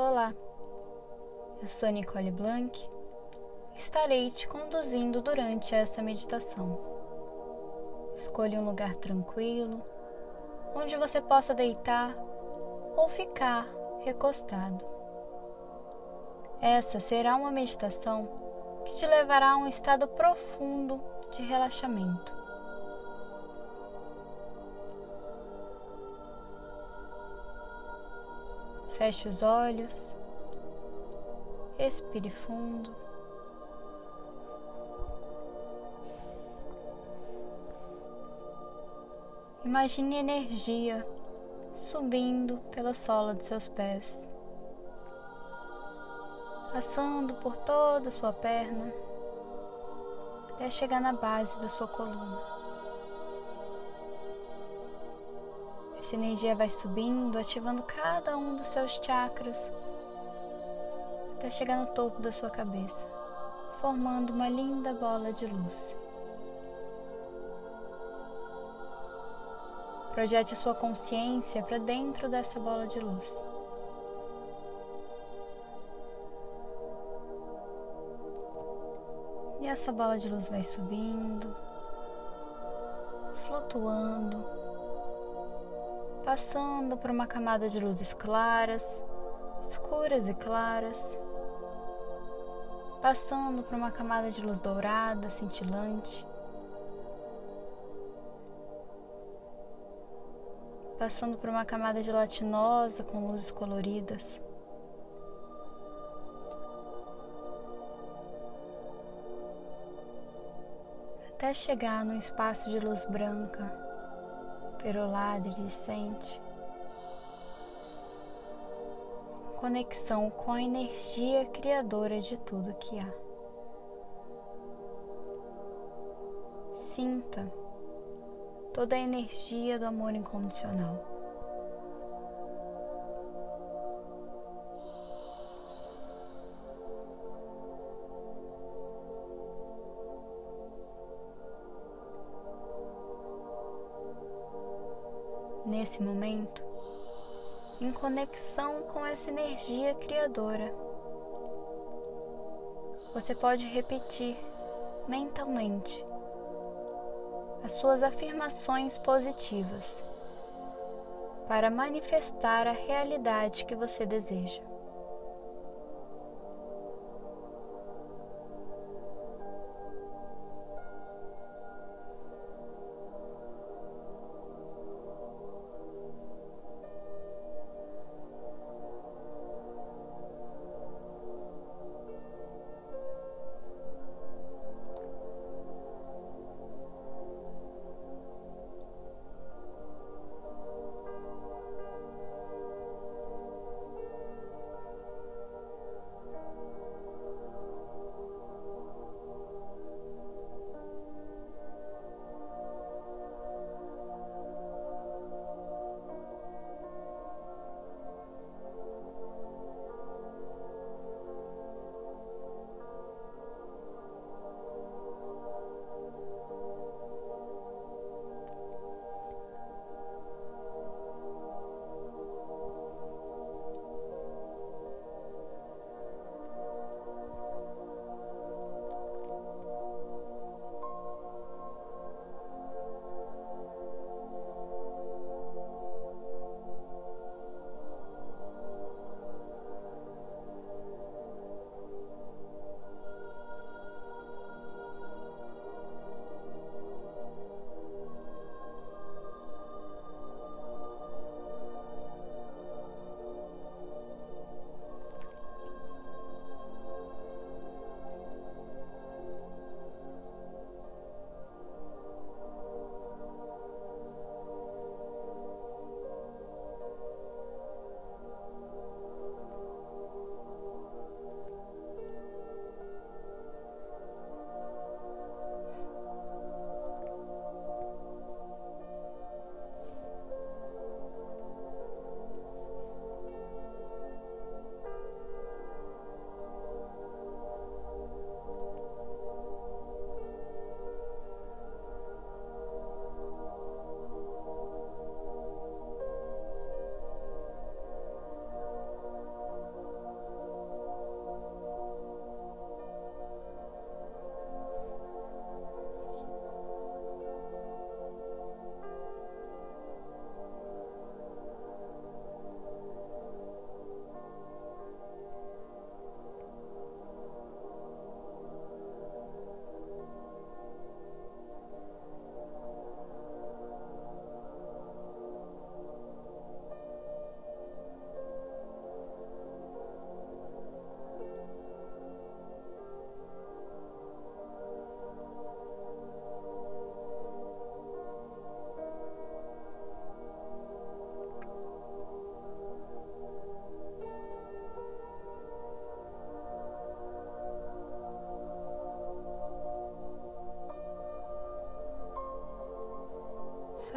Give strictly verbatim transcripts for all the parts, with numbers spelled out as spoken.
Olá, eu sou Nicole Blanc e estarei te conduzindo durante essa meditação. Escolha um lugar tranquilo, onde você possa deitar ou ficar recostado. Essa será uma meditação que te levará a um estado profundo de relaxamento. Feche os olhos, respire fundo. Imagine energia subindo pela sola de seus pés, passando por toda a sua perna, até chegar na base da sua coluna. Essa energia vai subindo, ativando cada um dos seus chakras, até chegar no topo da sua cabeça, formando uma linda bola de luz. Projete a sua consciência para dentro dessa bola de luz. E essa bola de luz vai subindo, flutuando, passando por uma camada de luzes claras, escuras e claras, passando por uma camada de luz dourada, cintilante, passando por uma camada gelatinosa com luzes coloridas. Até chegar num espaço de luz branca, perolada e iridescente, conexão com a energia criadora de tudo que há. Sinta toda a energia do amor incondicional. Nesse momento, em conexão com essa energia criadora, você pode repetir mentalmente as suas afirmações positivas para manifestar a realidade que você deseja.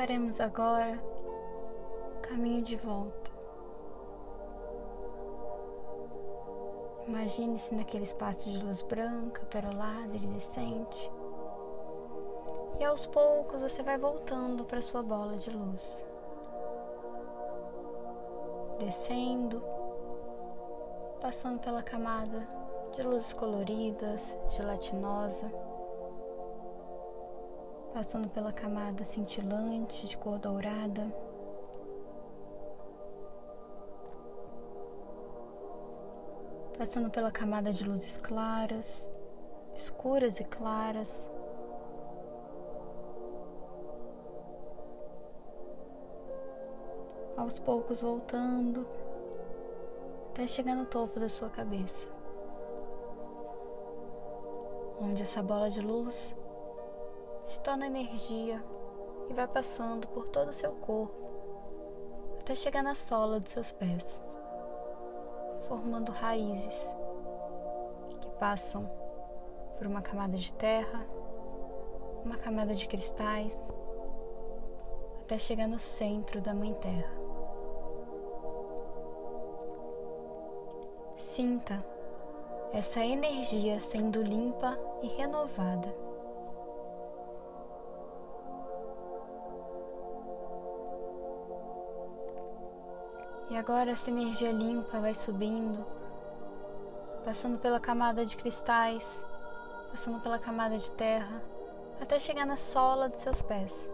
faremos agora caminho de volta. Imagine-se naquele espaço de luz branca, perolada, iridescente. E aos poucos você vai voltando para sua bola de luz, descendo, passando pela camada de luzes coloridas, gelatinosa, passando pela camada cintilante de cor dourada, passando pela camada de luzes claras, escuras e claras, aos poucos voltando até chegar no topo da sua cabeça, onde essa bola de luz se torna energia e vai passando por todo o seu corpo até chegar na sola dos seus pés, formando raízes que passam por uma camada de terra, uma camada de cristais, até chegar no centro da Mãe Terra. Sinta essa energia sendo limpa e renovada. E agora essa energia limpa vai subindo, passando pela camada de cristais, passando pela camada de terra, até chegar na sola dos seus pés.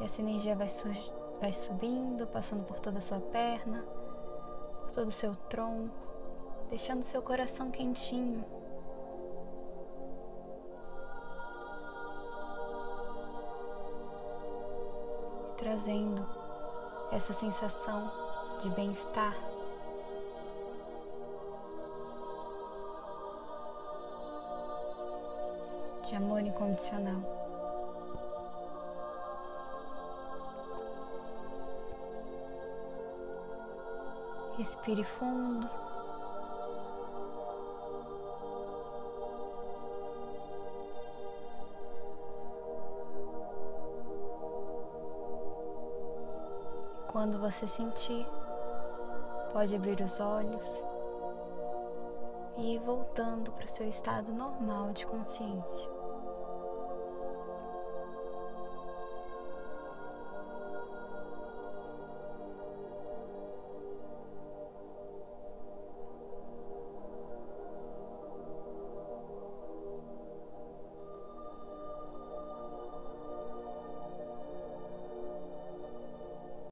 E essa energia vai, vai subindo, passando por toda a sua perna, por todo o seu tronco, deixando seu coração quentinho. E trazendo essa sensação de bem-estar. De amor incondicional. Respire fundo. Quando você sentir, pode abrir os olhos e ir voltando para o seu estado normal de consciência.